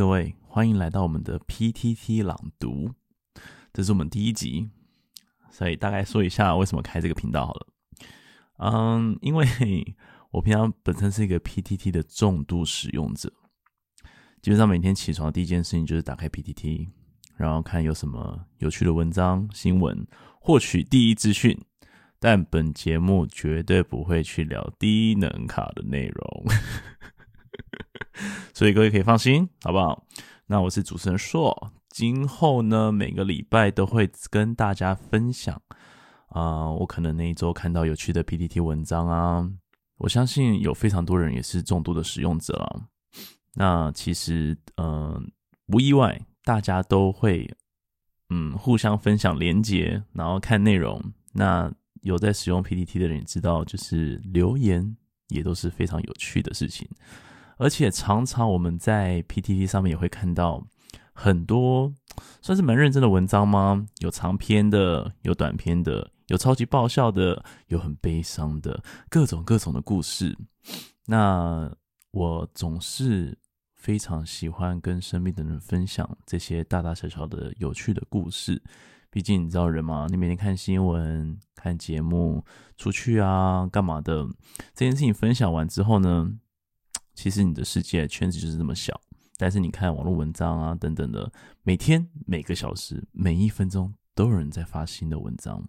各位，欢迎来到我们的 PTT 朗读，这是我们第一集，所以大概说一下为什么开这个频道好了。因为我平常本身是一个 PTT 的重度使用者，基本上每天起床的第一件事情就是打开 PTT， 然后看有什么有趣的文章、新闻，获取第一资讯。但本节目绝对不会去聊低能卡的内容所以各位可以放心，好不好？那我是主持人硕，今后呢每个礼拜都会跟大家分享我可能那一周看到有趣的 PTT 文章啊，我相信有非常多人也是重度的使用者啊。那其实不意外，大家都会互相分享连结，然后看内容。那有在使用 PTT 的人也知道，就是留言也都是非常有趣的事情。而且常常我们在 PTT 上面也会看到很多算是蛮认真的文章吗？有长篇的，有短篇的，有超级爆笑的，有很悲伤的，各种的故事。那我总是非常喜欢跟身边的人分享这些大大小小的有趣的故事。毕竟你知道人嘛，你每天看新闻、看节目、出去啊干嘛的，这件事情分享完之后呢，其实你的世界圈子就是这么小。但是你看网络文章啊等等的，每天每个小时每一分钟都有人在发新的文章。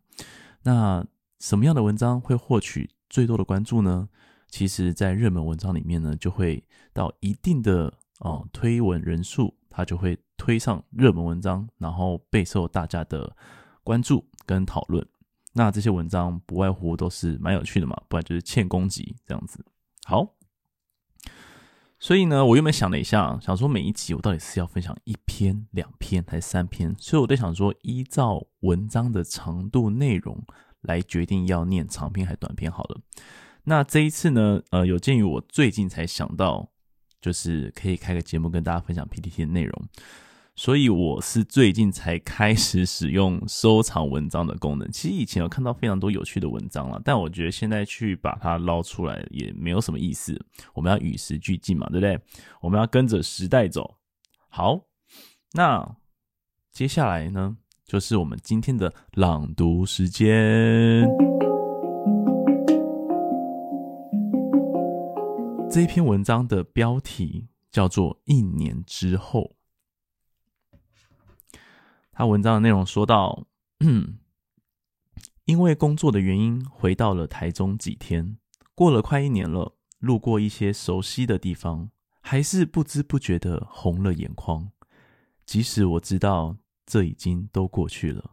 那什么样的文章会获取最多的关注呢？其实在热门文章里面呢，就会到一定的推文人数，它就会推上热门文章，然后备受大家的关注跟讨论。那这些文章不外乎都是蛮有趣的嘛，不然就是欠攻击这样子。好，所以呢，我原本想了一下，想说每一集我到底是要分享一篇、2篇还是3篇？所以我在想说，依照文章的长度、内容来决定要念长篇还是短篇好了。那这一次呢，有鉴于我最近才想到，就是可以开个节目跟大家分享 PTT 的内容，所以我是最近才开始使用收藏文章的功能。其实以前有看到非常多有趣的文章啦，但我觉得现在去把它捞出来也没有什么意思，我们要与时俱进嘛，对不对？我们要跟着时代走。好，那接下来呢，就是我们今天的朗读时间。这一篇文章的标题叫做《1年之后》。他文章的内容说到因为工作的原因回到了台中几天，过了快1年了，路过一些熟悉的地方，还是不知不觉的红了眼眶。即使我知道这已经都过去了，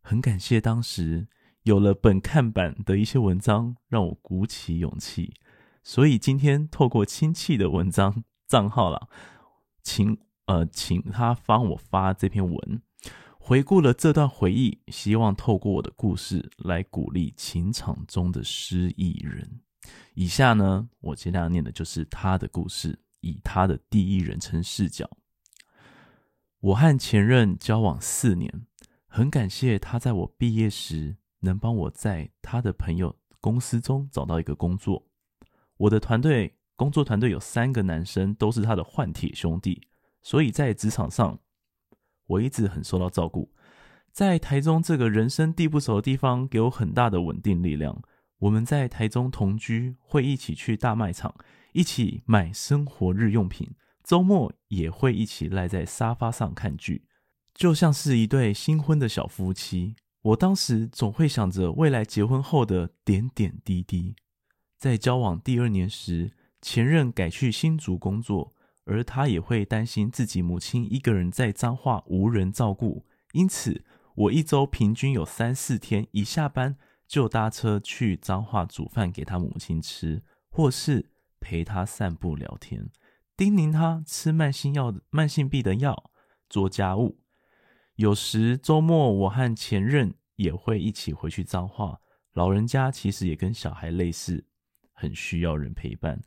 很感谢当时有了本看板的一些文章让我鼓起勇气，所以今天透过亲戚的文章账号啦，请他帮我发这篇文，回顾了这段回忆，希望透过我的故事来鼓励情场中的失意人。以下呢，我接下来念的就是他的故事，以他的第一人称视角。我和前任交往4年，很感谢他在我毕业时能帮我在他的朋友公司中找到一个工作。我的工作团队有3个男生，都是他的换铁兄弟，所以在职场上我一直很受到照顾。在台中这个人生地不熟的地方给我很大的稳定力量。我们在台中同居，会一起去大卖场，一起买生活日用品，周末也会一起赖在沙发上看剧，就像是一对新婚的小夫妻。我当时总会想着未来结婚后的点点滴滴。在交往第2年时，前任改去新竹工作，而他也会担心自己母亲一个人在彰化无人照顾，因此我一周平均有3-4天一下班就搭车去彰化煮饭给他母亲吃，或是陪他散步聊天，叮咛他吃慢性病的药，做家务。有时周末我和前任也会一起回去彰化，老人家其实也跟小孩类似，很需要人陪伴，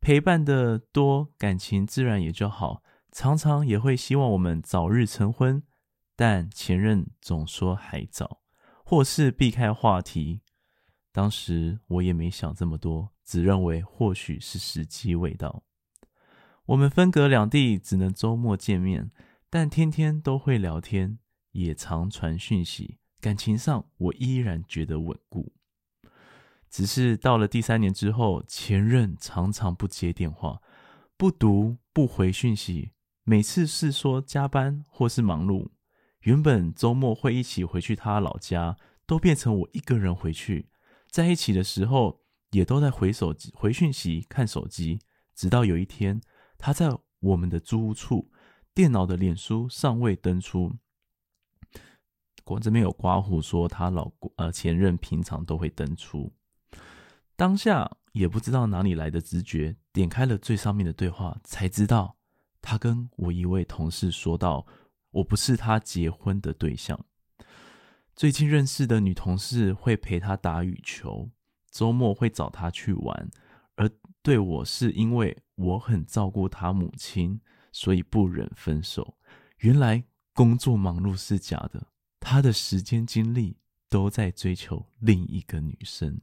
陪伴的多，感情自然也就好。常常也会希望我们早日成婚，但前任总说还早，或是避开话题。当时我也没想这么多，只认为或许是时机未到。我们分隔两地，只能周末见面，但天天都会聊天，也常传讯息，感情上我依然觉得稳固。只是到了第3年之后，前任常常不接电话，不读不回讯息，每次是说加班或是忙碌。原本周末会一起回去他老家，都变成我一个人回去，在一起的时候也都在回讯息看手机。直到有一天，他在我们的租屋处，电脑的脸书尚未登出，这边有刮胡说他前任平常都会登出。当下也不知道哪里来的直觉，点开了最上面的对话，才知道他跟我一位同事说到我不是他结婚的对象，最近认识的女同事会陪他打羽球，周末会找他去玩，而对我是因为我很照顾他母亲，所以不忍分手。原来工作忙碌是假的，他的时间精力都在追求另一个女生，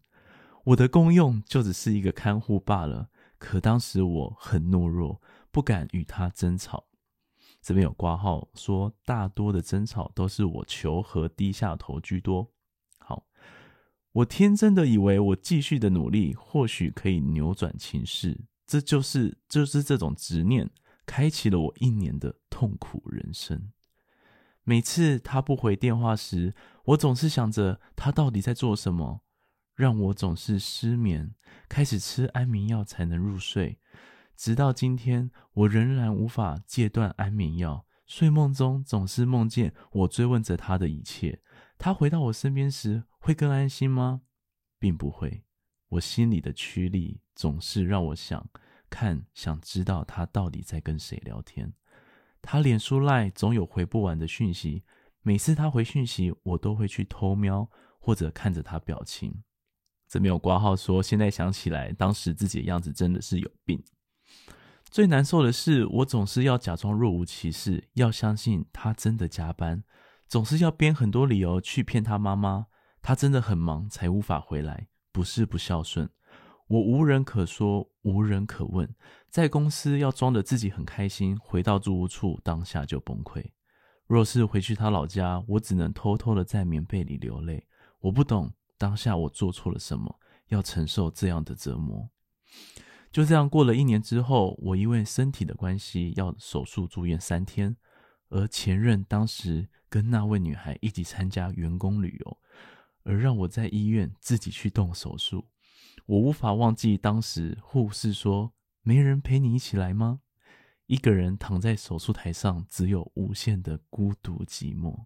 我的功用就只是一个看护罢了。可当时我很懦弱，不敢与他争吵。这边有括号说大多的争吵都是我求和低下头居多。好，我天真的以为我继续的努力或许可以扭转情势，这就是这种执念开启了我1年的痛苦人生。每次他不回电话时，我总是想着他到底在做什么，让我总是失眠，开始吃安眠药才能入睡。直到今天，我仍然无法戒断安眠药，睡梦中总是梦见我追问着他的一切。他回到我身边时，会更安心吗？并不会。我心里的驱力总是让我想知道他到底在跟谁聊天。他脸书LINE总有回不完的讯息，每次他回讯息，我都会去偷瞄或者看着他表情。这边有括号说现在想起来，当时自己的样子真的是有病。最难受的是，我总是要假装若无其事，要相信他真的加班，总是要编很多理由去骗他妈妈，他真的很忙才无法回来，不是不孝顺。我无人可说，无人可问，在公司要装得自己很开心，回到住屋处当下就崩溃。若是回去他老家，我只能偷偷的在棉被里流泪。我不懂当下我做错了什么，要承受这样的折磨。就这样过了1年之后，我因为身体的关系要手术住院3天，而前任当时跟那位女孩一起参加员工旅游，而让我在医院自己去动手术。我无法忘记当时护士说，没人陪你一起来吗？一个人躺在手术台上，只有无限的孤独寂寞。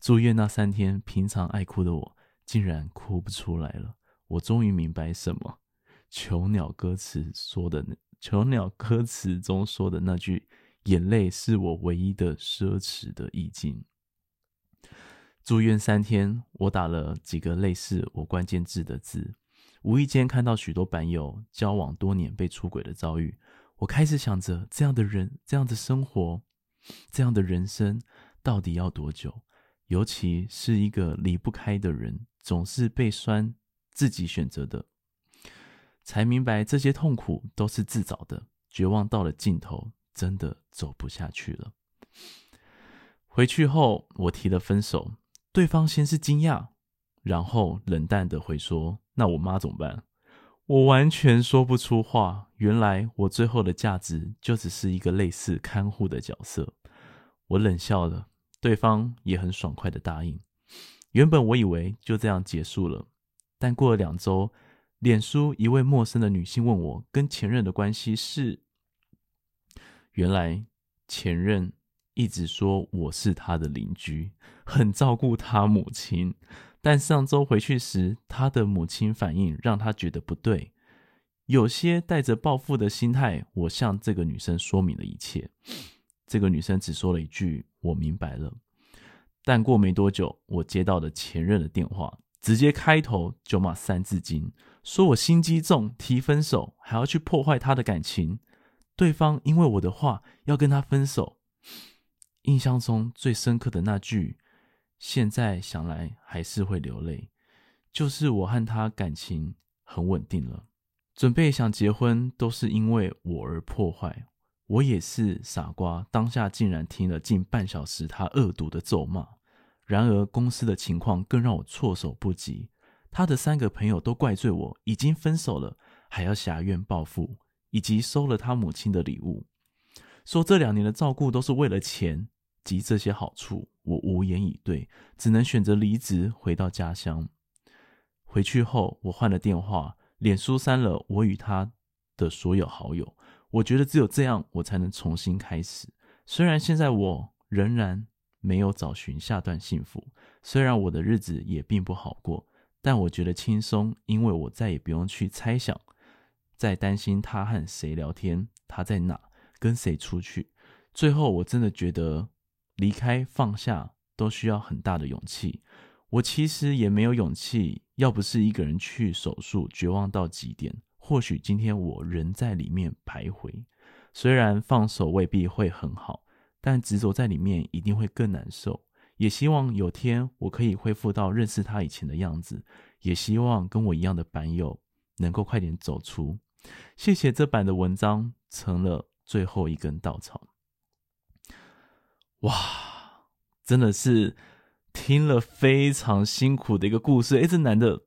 住院那3天，平常爱哭的我竟然哭不出来了。我终于明白什么囚鸟歌词中说的那句，眼泪是我唯一的奢侈的意境。住院3天，我打了几个类似我关键字的字，无意间看到许多版友交往多年被出轨的遭遇。我开始想着，这样的人，这样的生活，这样的人生到底要多久？尤其是一个离不开的人，总是被酸自己选择的。才明白这些痛苦都是自找的，绝望到了尽头，真的走不下去了。回去后，我提了分手，对方先是惊讶，然后冷淡的回说，那我妈怎么办？我完全说不出话，原来我最后的价值就只是一个类似看护的角色。我冷笑了，对方也很爽快的答应。原本我以为就这样结束了，但过了2周，脸书一位陌生的女性问我跟前任的关系是，原来前任一直说我是他的邻居，很照顾他母亲，但上周回去时，他的母亲反应让他觉得不对，有些带着报复的心态。我向这个女生说明了一切，这个女生只说了一句，我明白了。但过没多久，我接到了前任的电话，直接开头就骂3字经，说我心机重，提分手，还要去破坏他的感情。对方因为我的话要跟他分手。印象中最深刻的那句，现在想来还是会流泪，就是我和他感情很稳定了，准备想结婚，都是因为我而破坏。我也是傻瓜，当下竟然听了近半小时他恶毒的咒骂。然而公司的情况更让我措手不及，他的3个朋友都怪罪我已经分手了，还要挟怨报复，以及收了他母亲的礼物，说这2年的照顾都是为了钱及这些好处。我无言以对，只能选择离职回到家乡。回去后我换了电话，脸书删了我与他的所有好友。我觉得只有这样我才能重新开始，虽然现在我仍然没有找寻下段幸福，虽然我的日子也并不好过，但我觉得轻松，因为我再也不用去猜想，再担心他和谁聊天，他在哪，跟谁出去。最后我真的觉得离开放下都需要很大的勇气，我其实也没有勇气，要不是一个人去手术绝望到极点，或许今天我仍在里面徘徊。虽然放手未必会很好，但执着在里面一定会更难受。也希望有天我可以恢复到认识他以前的样子，也希望跟我一样的版友能够快点走出。谢谢这版的文章成了最后一根稻草。哇，真的是听了非常辛苦的一个故事。这男的，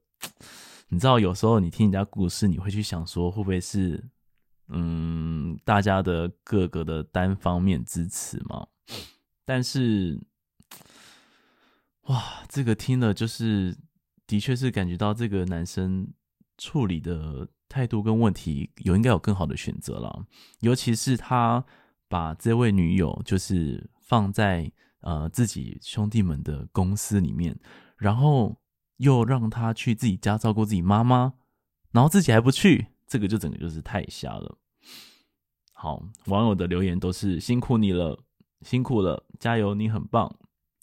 你知道有时候你听人家故事，你会去想说会不会是大家的各个的单方面支持嘛？但是哇，这个听了就是的确是感觉到这个男生处理的态度跟问题应该有更好的选择啦。尤其是他把这位女友就是放在自己兄弟们的公司里面，然后又让他去自己家照顾自己妈妈，然后自己还不去，这个就整个就是太瞎了。好，网友的留言都是辛苦你了，辛苦了，加油，你很棒。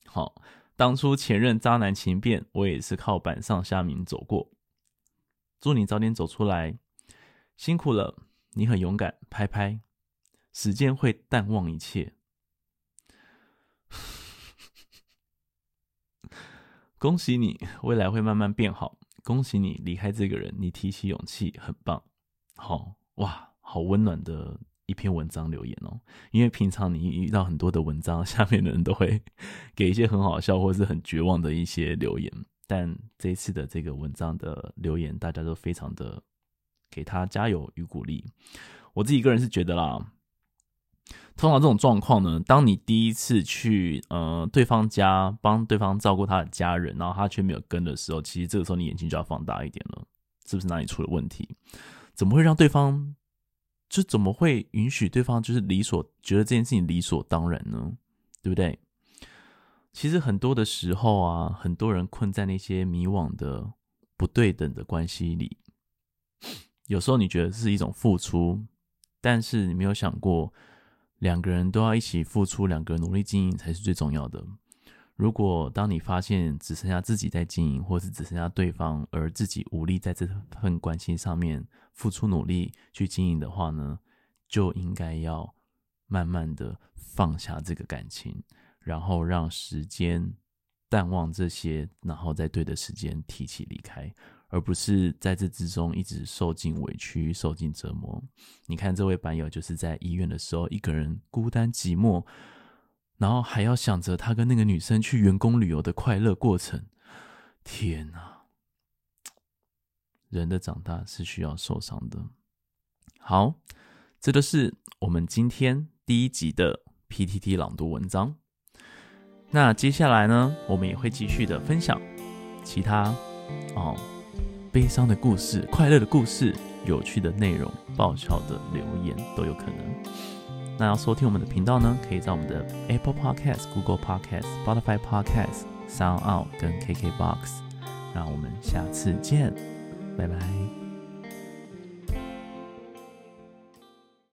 好，当初前任渣男情变，我也是靠板上下民走过，祝你早点走出来，辛苦了，你很勇敢，拍拍，时间会淡忘一切。恭喜你，未来会慢慢变好。恭喜你离开这个人，你提起勇气，很棒。好哇，好温暖的一篇文章留言哦。因为平常你遇到很多的文章，下面的人都会给一些很好笑或是很绝望的一些留言，但这一次的这个文章的留言，大家都非常的给他加油与鼓励。我自己个人是觉得啦，通常这种状况呢，当你第一次去对方家帮对方照顾他的家人，然后他却没有跟的时候，其实这个时候你眼睛就要放大一点了，是不是哪里出了问题？怎么会让对方，就怎么会允许对方就是觉得这件事情理所当然呢？对不对？其实很多的时候啊，很多人困在那些迷惘的不对等的关系里，有时候你觉得是一种付出，但是你没有想过2个人都要一起付出，2个人努力经营才是最重要的。如果当你发现只剩下自己在经营，或是只剩下对方，而自己无力在这份关系上面付出努力去经营的话呢，就应该要慢慢的放下这个感情，然后让时间淡忘这些，然后在对的时间提起离开，而不是在这之中一直受尽委屈，受尽折磨。你看这位版友就是在医院的时候一个人孤单寂寞，然后还要想着他跟那个女生去员工旅游的快乐过程。天哪，人的长大是需要受伤的。好，这就是我们今天第一集的 PTT 朗读文章。那接下来呢，我们也会继续的分享其他悲伤的故事、快乐的故事、有趣的内容、爆笑的留言都有可能。那要收听我们的频道呢，可以在我们的 Apple Podcast、Google Podcast、Spotify Podcast、SoundOut 跟 KKBox。让我们下次见，拜拜。